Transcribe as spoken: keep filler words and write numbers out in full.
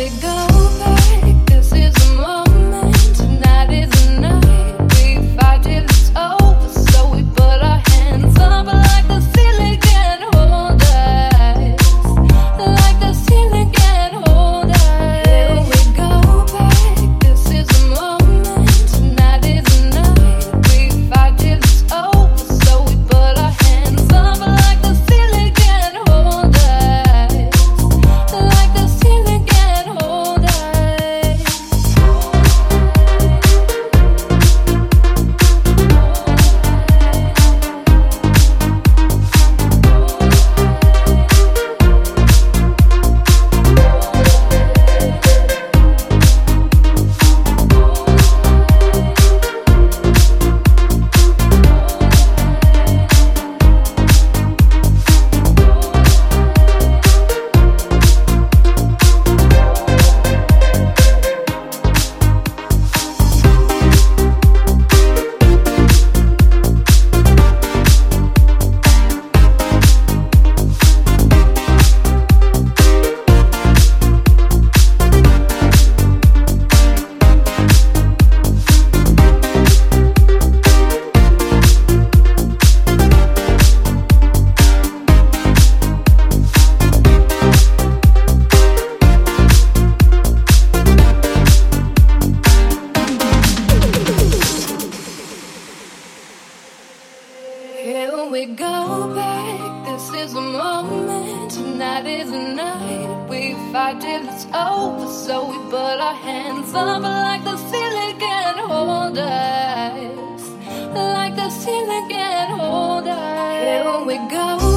it go back, this is a moment, tonight is the night, we fight till it's over, so we put our hands up like the ceiling can hold us, like the ceiling can hold us. Here we go back, this is a moment, tonight is the night, we fight till it's over, so we put our hands up like the ceiling can hold us, like the ceiling. We go back, this is a moment, tonight is the night, we fight till it's over, so we put our hands up like the ceiling can hold us, like the ceiling can hold us. Here we go.